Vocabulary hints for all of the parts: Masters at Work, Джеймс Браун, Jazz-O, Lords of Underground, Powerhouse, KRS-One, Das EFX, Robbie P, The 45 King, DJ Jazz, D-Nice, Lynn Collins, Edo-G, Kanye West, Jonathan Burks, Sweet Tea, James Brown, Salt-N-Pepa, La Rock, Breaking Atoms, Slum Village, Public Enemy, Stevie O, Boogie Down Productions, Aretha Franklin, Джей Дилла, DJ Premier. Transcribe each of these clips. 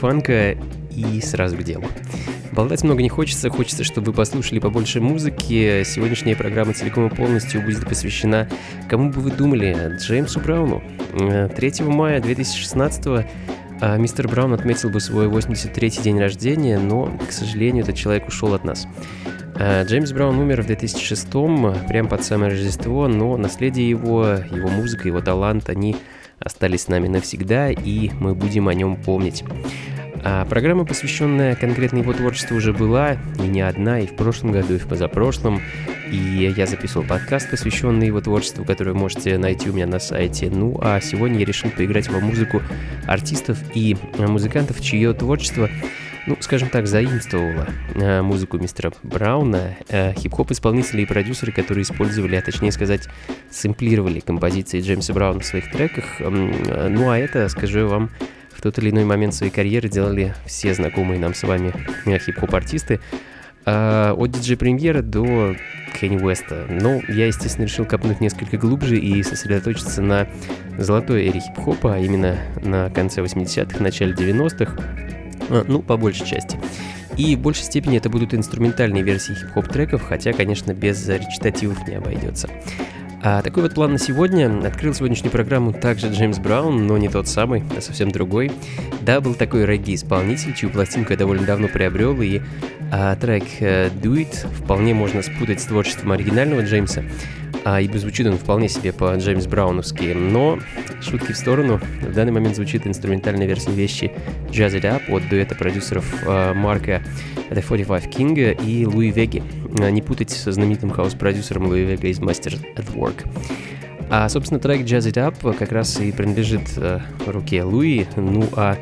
Фанка и сразу к делу. Болтать много не хочется, хочется, чтобы вы послушали побольше музыки. Сегодняшняя программа целиком и полностью будет посвящена, кому бы вы думали, Джеймсу Брауну. 3 мая 2016-го мистер Браун отметил бы свой 83-й день рождения, но, к сожалению, этот человек ушел от нас. Джеймс Браун умер в 2006-м, прямо под самое Рождество, но наследие его музыка, его талант, они остались с нами навсегда, и мы будем о нем помнить. А программа, посвященная конкретно его творчеству, уже была, и не одна, и в прошлом году, и в позапрошлом. И я записывал подкаст, посвященный его творчеству, который вы можете найти у меня на сайте. Ну, а сегодня я решил поиграть вам музыку артистов и музыкантов, чье творчество, ну, скажем так, заимствовало музыку мистера Брауна, хип-хоп-исполнители и продюсеры, которые использовали, а точнее сказать, сэмплировали композиции Джеймса Брауна в своих треках. Ну, а это, скажу вам, в тот или иной момент своей карьеры делали все знакомые нам с вами хип-хоп-артисты. От DJ Premier до Kanye West. Но я, естественно, решил копнуть несколько глубже и сосредоточиться на золотой эре хип-хопа, а именно на конце 80-х, начале 90-х, ну, по большей части. И в большей степени это будут инструментальные версии хип-хоп треков, хотя, конечно, без речитативов не обойдется. А такой вот план на сегодня. Открыл сегодняшнюю программу также Джеймс Браун, но не тот самый, а совсем другой. Да, был такой регги-исполнитель, чью пластинку я довольно давно приобрел, и трек «Do It» вполне можно спутать с творчеством оригинального Джеймса, ибо звучит он вполне себе по-Джеймс Брауновски. Но, шутки в сторону, в данный момент звучит инструментальная версия вещи «Jazz It Up» от дуэта продюсеров Марка The 45 King и Louis Vega. Не путать со знаменитым хаус-продюсером Louis Vega из Masters at Work. А, собственно, трек «Jazz It Up» как раз и принадлежит руке Луи, ну а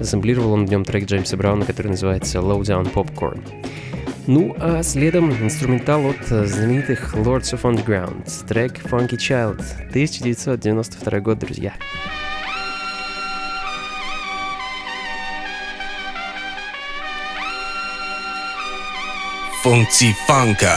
ассамблировал он в нем трек Джеймса Брауна, который называется «Low Down Popcorn». Ну а следом инструментал от знаменитых Lords of Underground, трек «Funky Child», 1992 год, друзья. Funky Funka.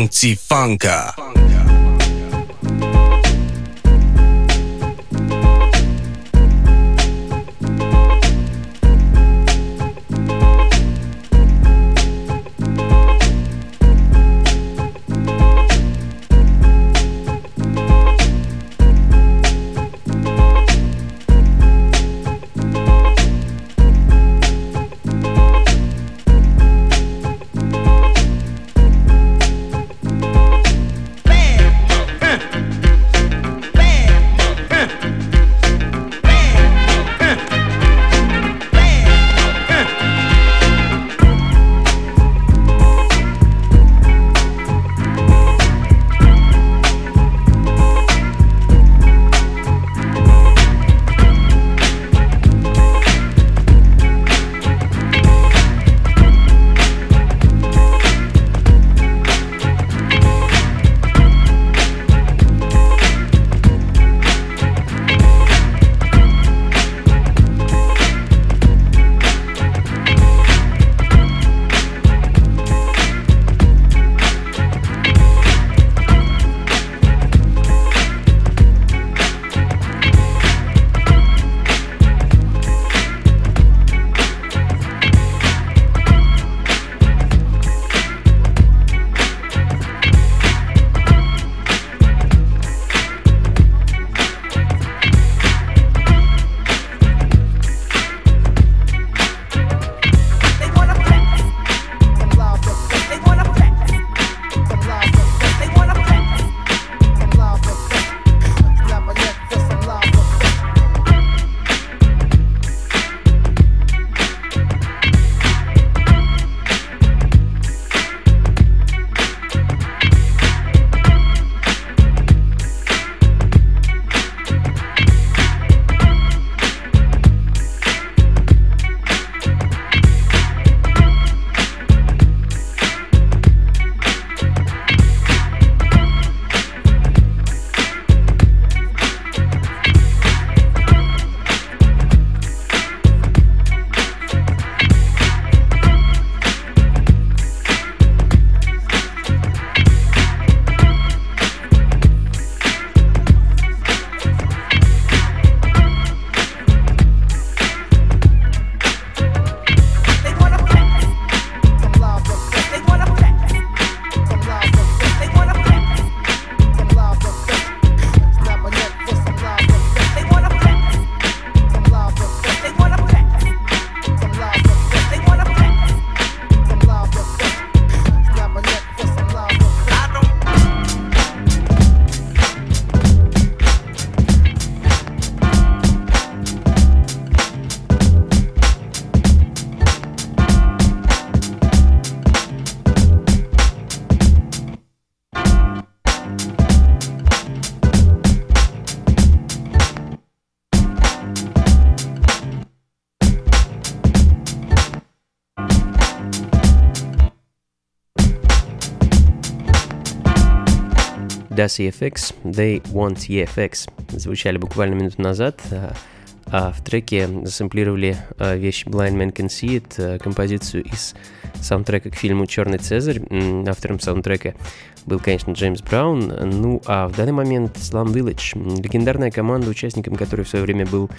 Funky Funka. Das EFX, They Want EFX звучали буквально минуту назад, а в треке засэмплировали вещь Blind Man Can See It, композицию из саундтрека к фильму «Черный Цезарь». Автором саундтрека был, конечно, Джеймс Браун. Ну а в данный момент Slum Village, легендарная команда, участником которой в свое время был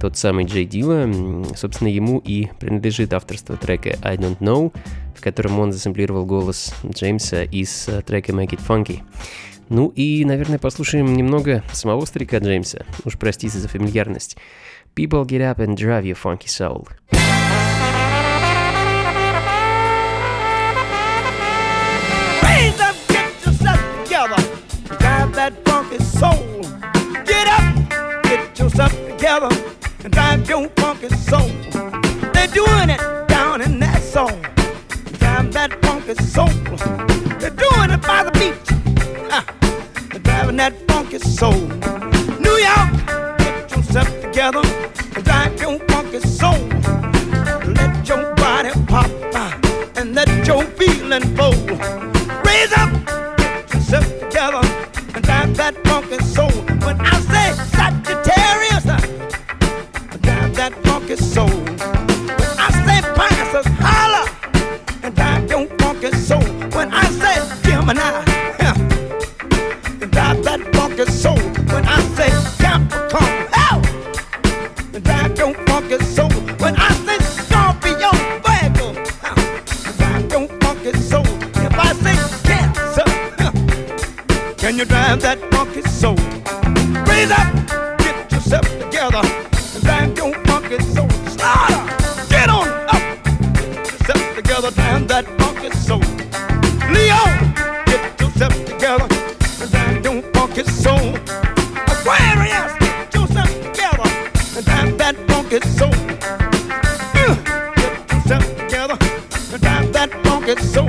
тот самый Джей Дилла. Собственно, ему и принадлежит авторство трека «I Don't Know», в котором он засэмплировал голос Джеймса из трека «Make It Funky». Ну и, наверное, послушаем немного самого старика Джеймса. Уж простите за фамильярность. People get up and drive your funky soul. Raise up, get yourself together, drive that funky soul. Get up, get yourself together, and drive your funky soul. They're doing it down in that zone. Drive that funky soul. They're doing it by the beach. Driving that funky soul. New York, get yourself together and drive your funky soul. Let your body pop and let your feeling flow. Raise up, get yourself together and drive that funky soul. When I say Sagittarius, drive that funky soul. When I say Pisces, holler and drive your funky soul. When I say Gemini. you drive that funky soul. Raise up, get yourself together, and drive your funky soul. Start up, get on up, get yourself together, drive that funky soul. Leon, get yourself together, and drive your funky soul. Aquarius, get yourself together, and drive that funky soul. Get yourself together, and drive that funky soul.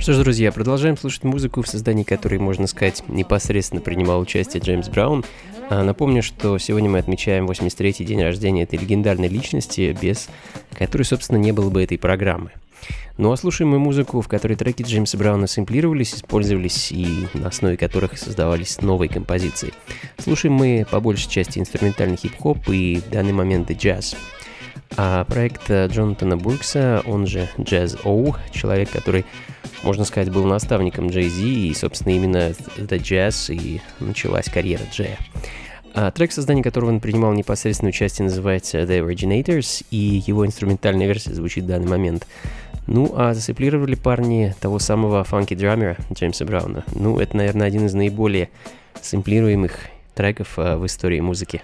Что ж, друзья, продолжаем слушать музыку, в создании которой, можно сказать, непосредственно принимал участие Джеймс Браун. Напомню, что сегодня мы отмечаем 83-й день рождения этой легендарной личности, без которой, собственно, не было бы этой программы. Ну а слушаем мы музыку, в которой треки Джеймса Брауна сэмплировались, использовались и на основе которых создавались новые композиции. Слушаем мы по большей части инструментальный хип-хоп и в данный момент и джаз. А проект Джонатана Буркса, он же Jazz-O, человек, который, можно сказать, был наставником Jay-Z, и, собственно, именно The Jazz и началась карьера Джея. Трек, в создании которого он принимал непосредственное участие, называется The Originators, и его инструментальная версия звучит в данный момент. Ну, а засэмплировали парни того самого фанки-драммера Джеймса Брауна. Ну, это, наверное, один из наиболее сэмплируемых треков в истории музыки.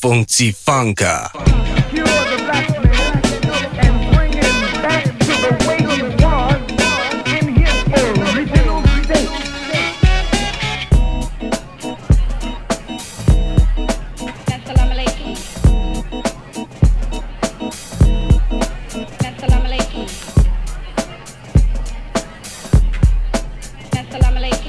Funky Funka. Cure the blackness and bring it back to the way it was in his original state. Assalamu alaikum. Assalamu alaikum. Assalamu alaikum.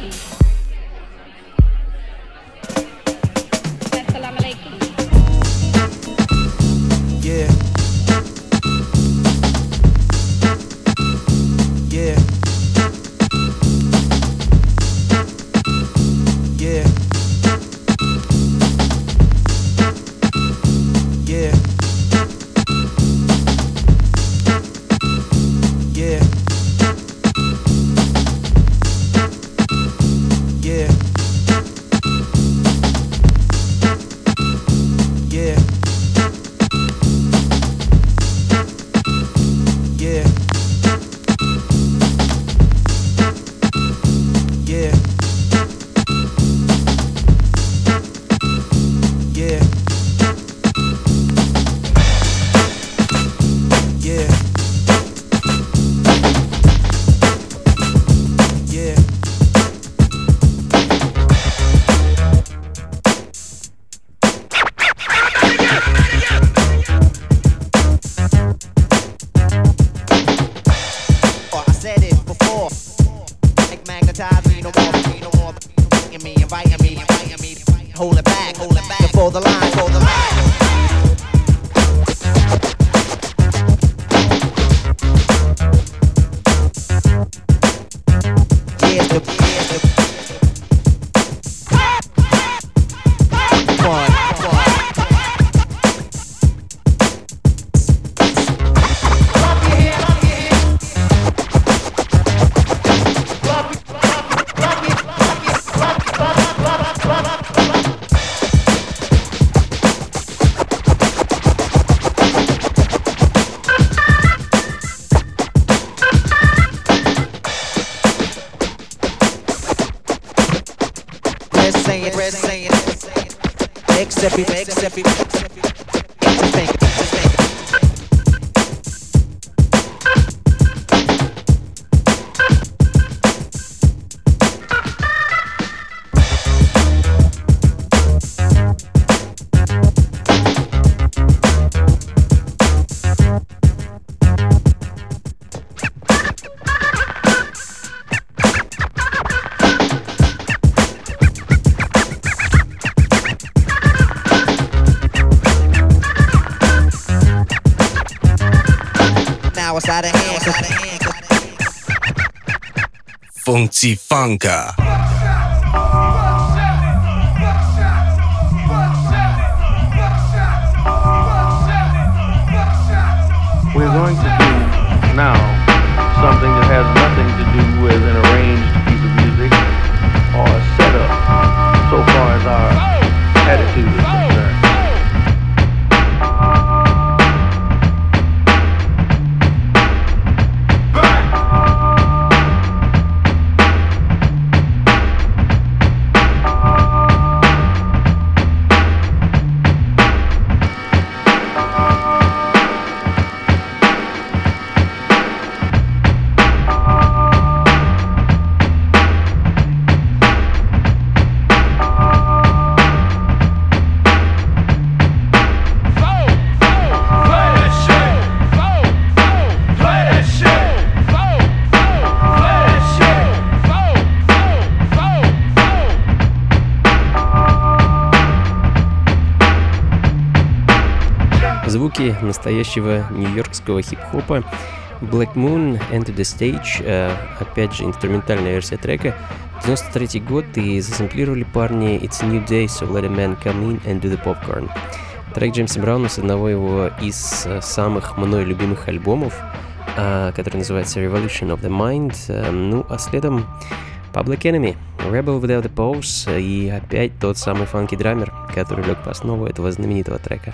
Funky Funka. We're going to do now something that has nothing to do with an arranged piece of music or a setup so far as our attitude is concerned. Настоящего нью-йоркского хип-хопа. Black Moon, Enter the Stage, опять же инструментальная версия трека, 93 год, и засэмплировали парни It's a New Day, So Let a Man Come In and Do the Popcorn. Трек Джеймса Брауна с одного его из самых мной любимых альбомов, который называется Revolution of the Mind. Ну а следом Public Enemy, Rebel Without a Pause, и опять тот самый фанки-драммер, который лег по основу этого знаменитого трека.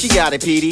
she got it, Petey.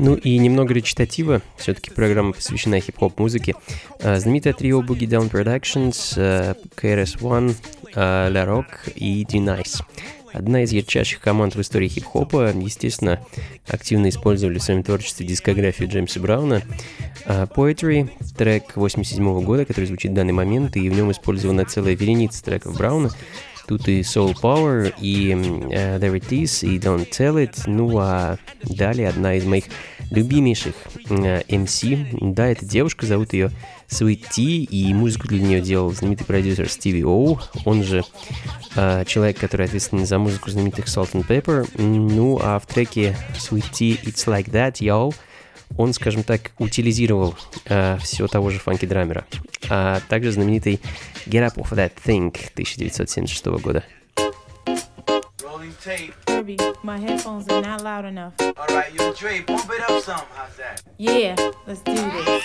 Ну и немного речитатива, все-таки программа посвящена хип-хоп-музыке. Знаменитое трио Boogie Down Productions, KRS-One, La Rock и D-Nice. Одна из ярчайших команд в истории хип-хопа, естественно, активно использовали в своем творчестве дискографию Джеймса Брауна. Poetry, трек 87 года, который звучит в данный момент, и в нем использована целая вереница треков Брауна. Тут и Soul Power, и There It Is, и Don't Tell It. Ну а далее одна из моих любимейших MC. Да, это девушка, зовут ее Sweet Tea, и музыку для нее делал знаменитый продюсер Stevie O, он же человек, который ответственен за музыку знаменитых Salt-N-Pepa. Ну а в треке Sweet Tea It's Like That, Y'all, он, скажем так, утилизировал все того же фанки-драмера, а также знаменитый Get Up Off That Thing 1976 года. Kirby, my headphones are not loud enough. All right, yo, Dre, bump it up some. How's that? Yeah, let's do this.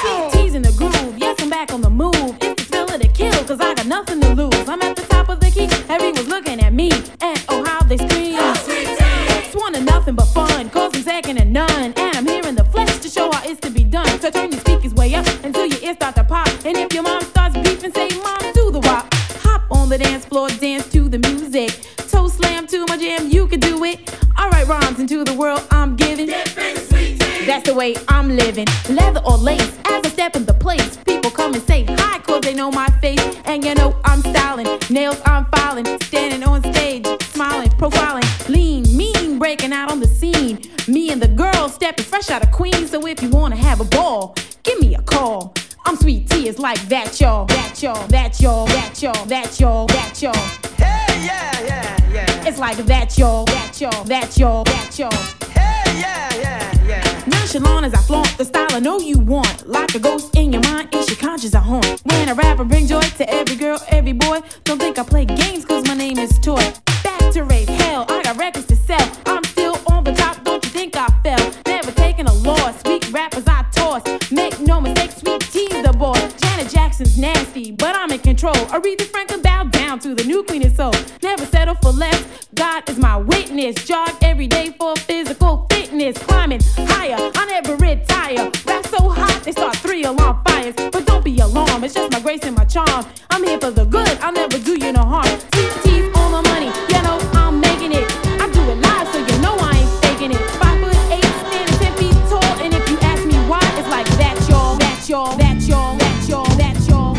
Sweet Tea's in the groove. Yes, I'm back on the move. It's the thrill to kill, cause I got nothing to lose. I'm at the top of the key. Everyone's looking at me. And oh, how they scream. Oh, Sweet Tea. Sworn to nothing but fun. Cause I'm second to none. And I'm here in the flesh to show how it's to be done. So turn your speakers way up until your ears start to pop. And if your mom starts beefing, say, Mom, do the wop. Hop on the dance floor, dance to the music. Toe slam to my jam, you can do it. All right, rhymes into the world I'm giving. That's the way I'm living. Leather or lace, as I step in the place, people come and say hi, cause they know my face. And you know I'm styling, nails I'm filing, standing on stage, smiling, profiling, lean, mean, breaking out on the scene. Me and the girls stepping fresh out of Queens. So if you wanna have a ball, give me a call. I'm Sweet Tea, it's like that, y'all. That, y'all. That, y'all. That, y'all. That, y'all. That, y'all. Hey, yeah, yeah, yeah. It's like that, y'all. That, y'all. That, y'all. That, y'all. Hey, yeah, yeah, yeah. Nonchalant as I flaunt the style I know you want. Like a ghost in your mind, it's your conscience I haunt. When a rapper bring joy to every girl, every boy, don't think I play games cause my name is Toy. Back to raise hell, I got records to sell. I'm still on the top, don't you think I fell? Never taking a loss, sweet rappers I toss. Make no mistake, Sweet Tea's the boy. Janet Jackson's nasty, but I'm in control. Aretha Franklin bowed down to the new queen of soul. Never settle for less, God is my witness. Jog every day for physical fitness. years climbing higher. I never retire. Rap so hot, they start 3-alarm fires. But don't be alarmed, it's just my grace and my charm. I'm here for the good, I'll never do you no harm. Sweet Tea's on my money, you know I'm making it. I do it live, so you know I ain't faking it. 5'8", standing 10 feet tall, and if you ask me why, it's like that's y'all, that's y'all, that's y'all, that's y'all, that's y'all, that's y'all.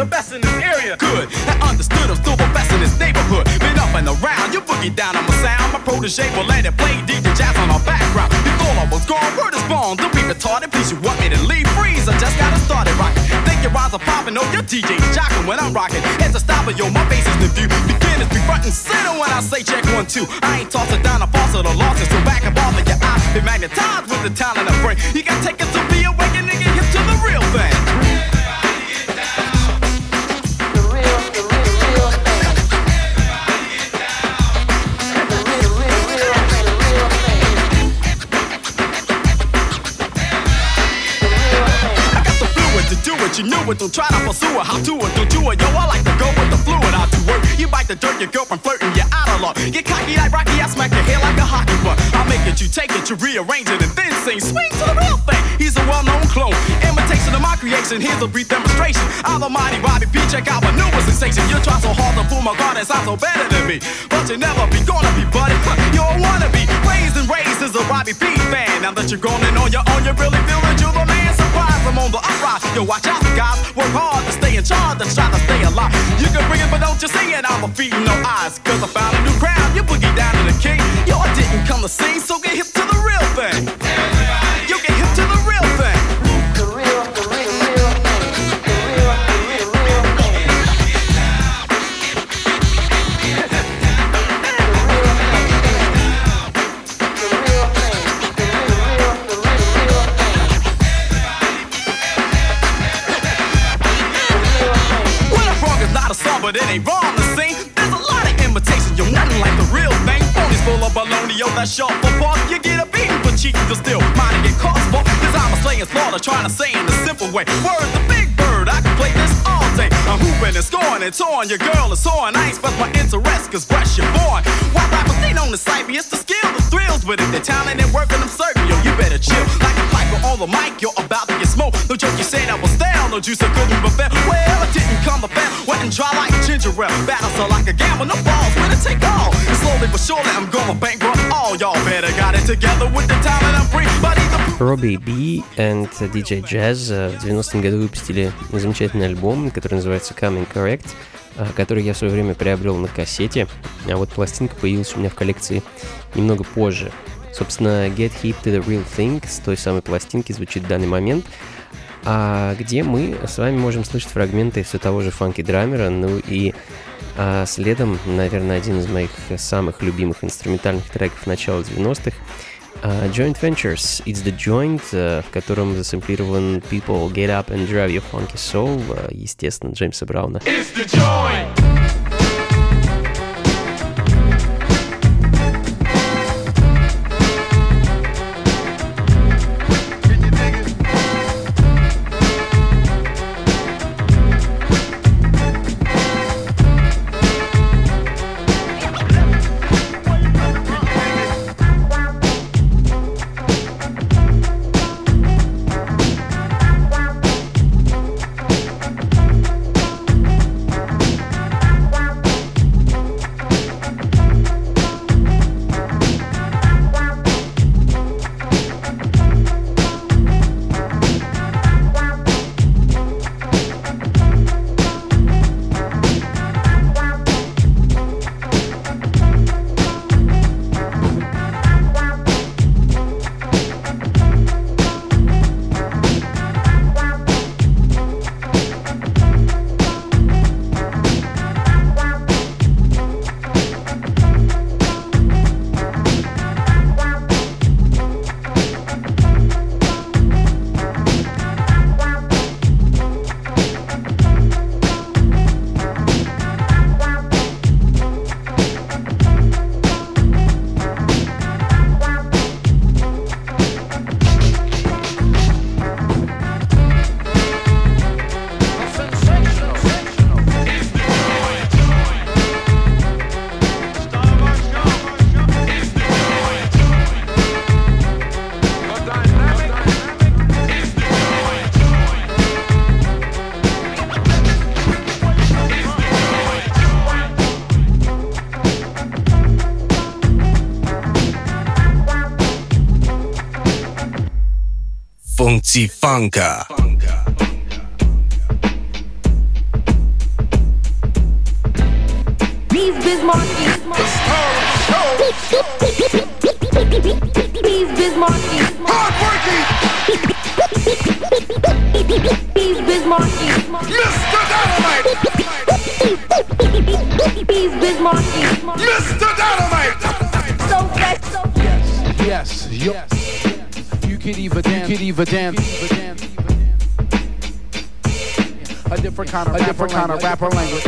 The best in this area, good. I understood I'm still the best in this neighborhood. Been up and around, you boogie down on my sound. My protege will let it play DJ Jazz on our background. You thought I was gone, word is born. Don't be retarded, please you want me to leave? Freeze, I just got started rocking. Think your eyes are popping, oh your DJ's jocking when I'm rocking. Heads are stopping, yo, my face is the view. Beginners be front and center when I say check 1, 2. I ain't tossing down a false or the losses. So back and bother your eyes, be magnetized with the talent I bring. You gotta take it to be awakened and get hip to the real thing. You knew it, don't try to pursue it. How to it, don't do it, yo, I like to go with the fluid. I do work, you bite the dirt, your girlfriend flirting, you're out of luck. Get cocky like Rocky, I smack your head like a hockey puck. I make it, you take it, you rearrange it, and then sing. Swing to the real thing, he's a well-known clone. Imitation of my creation. Here's a brief demonstration. I'm Almighty Robbie P, check out my newest sensation. You try so hard to fool my God as I'm so better than me, but you never be gonna be, buddy. You don't wanna be raised and raised as a Robbie P fan. Now that you're grown and on your own, you really feel that you're the man. Surprise, I'm on the uprise. Yo, watch out, guys. Work hard to stay in charge and try to stay alive. You can bring it, but don't you see it? I'm a feed no eyes, cause I found a new crowd. You boogie down to the king. Yo, I didn't come to sing, so get hip to the real thing. Everybody. You get hip to the real thing. But it ain't wrong to sing. There's a lot of imitation. You're nothing like the real thing. Phonies full of baloney. Yo, that's sharp for park. You get a beating for cheating. You're still mine and get caught for. Cause I'm a slaying slaughter trying to say in a simple way. Word the big bird. I can play this all day. I'm hooping and scoring and torn. Your girl is on ice. But my interest cause fresh you're born. Why rappers they don't excite me? It's the skill that thrills. But if they're talented and working, I'm certain. Yo, you better chill. Like a piper on the mic. You're about to get smoked. No joke, you said I was down. No juice, I couldn't prevent. Well, I didn't come to fail. Wet and dry like ginger ale. Battles are like a gamble, no balls, win and take all. And slowly but surely I'm gonna bankrupt all. Y'all better got it together with the talent I'm free. Robbie P and DJ Jazz в 90-м году выпустили замечательный альбом, который называется Coming Correct, который я в свое время приобрел на кассете, а вот пластинка появилась у меня в коллекции немного позже. Собственно, Get Hip to the Real Thing с той самой пластинки звучит в данный момент, где мы с вами можем слышать фрагменты все того же фанки-драммера, ну и следом, наверное, один из моих самых любимых инструментальных треков начала 90-х, Joint Ventures, It's the Joint, в котором засэмплирован People Get Up and Drive Your Funky Soul, естественно, Джеймса Брауна. It's the joint! Funka. A different kind of rapper language.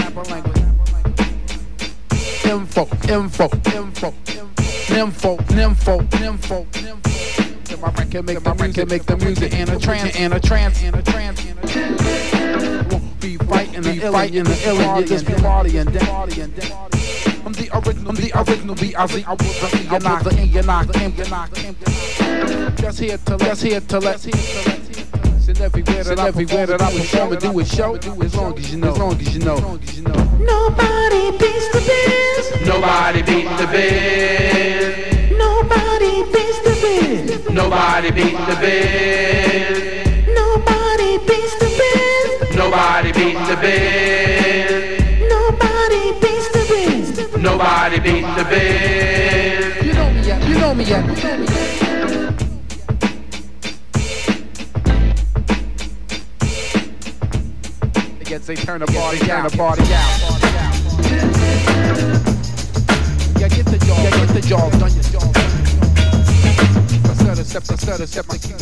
Info. Can make the music in a trance. Won't be fighting the illin', just be partying. I'm the original, I was the Enoch. Just here to let and everywhere that I perform and do a show, as long as you know, Nobody beats the biz. Nobody beats the biz. Nobody beats the biz. Nobody beats the biz. Nobody beats the biz. Nobody beats the biz. Nobody beats the biz. Nobody beats the biz. You know me, yeah. They turn a party down, Yeah, get the job, done your job. I said, my king.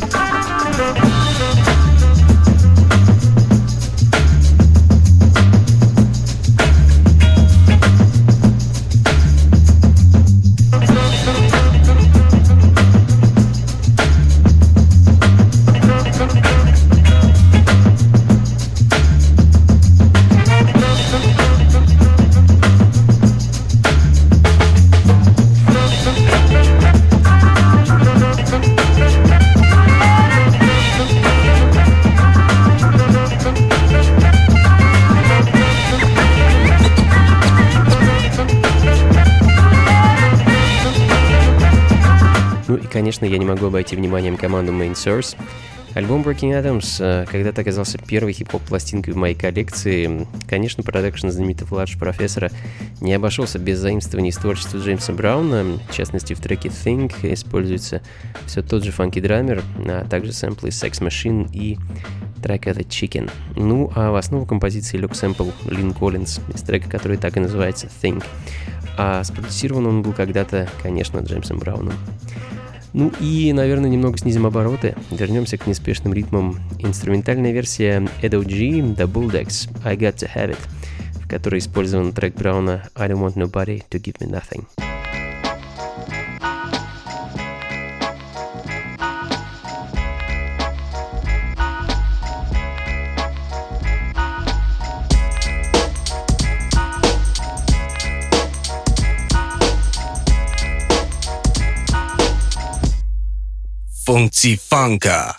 Конечно, я не могу обойти вниманием команду Main Source. Альбом Breaking Atoms когда-то оказался первой хип-хоп-пластинкой в моей коллекции. Конечно, продакшн знаменитого Лорда Профессора не обошелся без заимствований из творчества Джеймса Брауна. В частности, в треке Think используется все тот же фанки-драмер, а также сэмплы Sex Machine и трека The Chicken. Ну, а в основу композиции лег сэмпл Линн Коллинз из трека, который так и называется Think. А спродюсирован он был когда-то, конечно, Джеймсом Брауном. Ну и, наверное, немного снизим обороты. Вернемся к неспешным ритмам. Инструментальная версия Edo-G Double Dex I Got To Have It, в которой использован трек Брауна I Don't Want Nobody To Give Me Nothing. Funky Funka.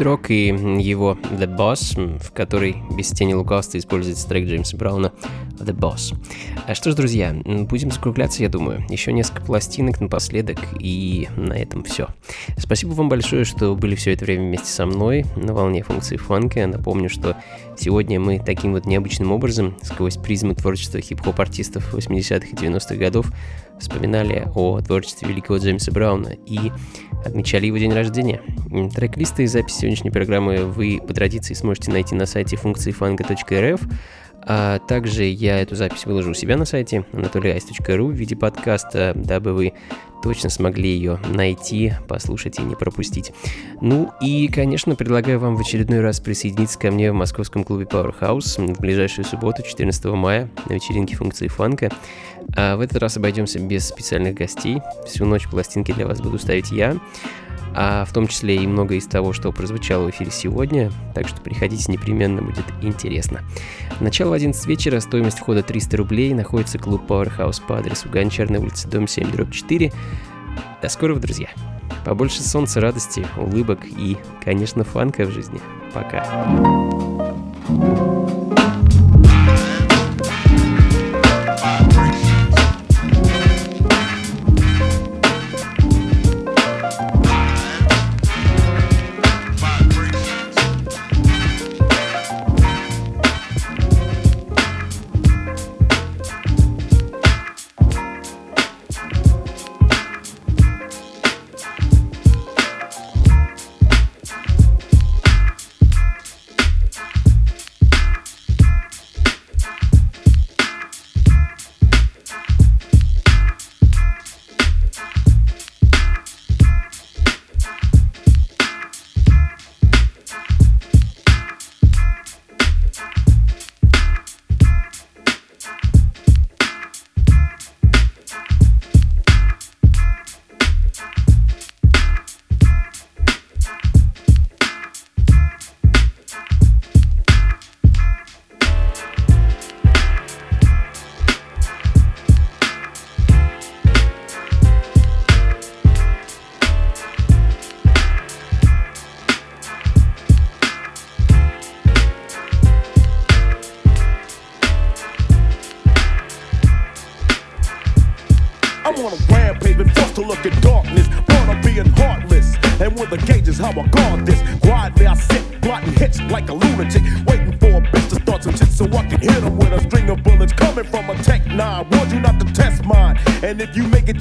Рок и его The Boss, в которой без тени лукавства используется трек Джеймса Брауна The Boss. А что ж, друзья, будем закругляться, я думаю. Еще несколько пластинок напоследок, и на этом все. Спасибо вам большое, что были все это время вместе со мной на волне функции фанка. Напомню, что сегодня мы таким вот необычным образом, сквозь призму творчества хип-хоп-артистов 80-х и 90-х годов, вспоминали о творчестве великого Джеймса Брауна и отмечали его день рождения. Трек-листы и запись сегодняшней программы вы по традиции сможете найти на сайте функциифанка.рф. А также я эту запись выложу у себя на сайте anatolyeyes.ru в виде подкаста, дабы вы точно смогли ее найти, послушать и не пропустить. Ну и, конечно, предлагаю вам в очередной раз присоединиться ко мне в московском клубе Powerhouse в ближайшую субботу, 14 мая, на вечеринке функции фанка. А в этот раз обойдемся без специальных гостей. Всю ночь пластинки для вас буду ставить я, а в том числе и многое из того, что прозвучало в эфире сегодня, так что приходите непременно, будет интересно. Начало 11 вечера, стоимость входа 300 рублей, находится клуб Powerhouse по адресу Гончарной улица, дом 7/4. До скорого, друзья! Побольше солнца, радости, улыбок и, конечно, фанка в жизни. Пока!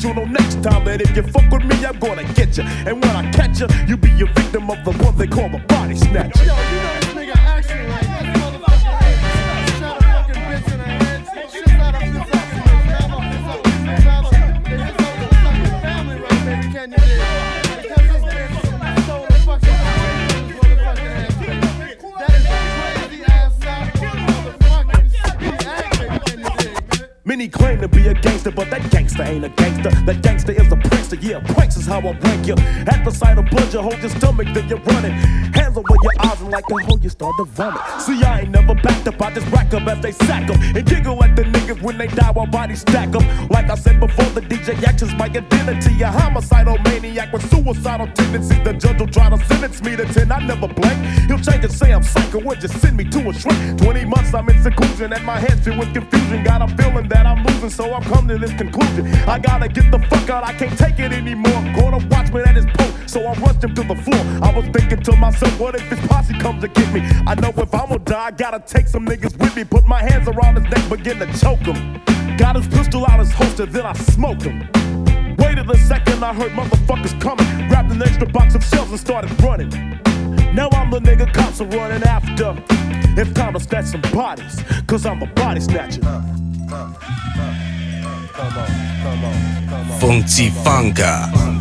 You know next time that if you fuck with me, I'm gonna get you. And when I catch you, you be a victim of the one they call a body snatcher. Yo, you know this nigga acting like this motherfucker ain't shot a fucking bitch in her head. She's not a fucking family. It's over the fucking family right there, can you hear? Because this bitch stole the fucking ass. That is crazy ass out for motherfuckers. He's acting, can you hear? Many claim to be a gangster, but that gangster ain't a gangster. That gangster is a prankster, yeah, pranks is how I rank you. At the sight of blood, you hold your stomach, then you're running. Hands over your eyes and like a hoe, you start to vomit. See, I ain't never backed up, I just rack up as they sack them. And giggle at the niggas when they die while bodies stack up. Like I said before, the DJ action's my identity. A homicidal maniac with suicidal tendencies. The judge will try to sentence me to 10, I never blink. He'll change and say I'm psycho or just send me to a shrink. 20 months I'm in seclusion and my head's filled with confusion. Got a feeling that I'm losing, so I've come to this conclusion. I gotta get the fuck out, I can't take it anymore. Gonna watch me at his post, so I rushed him to the floor. I was thinking to myself, what if his posse comes to get me? I know if I'm gonna die, I gotta take some niggas with me. Put my hands around his neck, begin to choke him. Got his pistol out his holster, then I smoked him. Waited a second, I heard motherfuckers coming. Grabbed an extra box of shells and started running. Now I'm the nigga cops are running after. It's time to snatch some bodies, cause I'm a body snatcher. Come on, come on, come on. Funky Funka.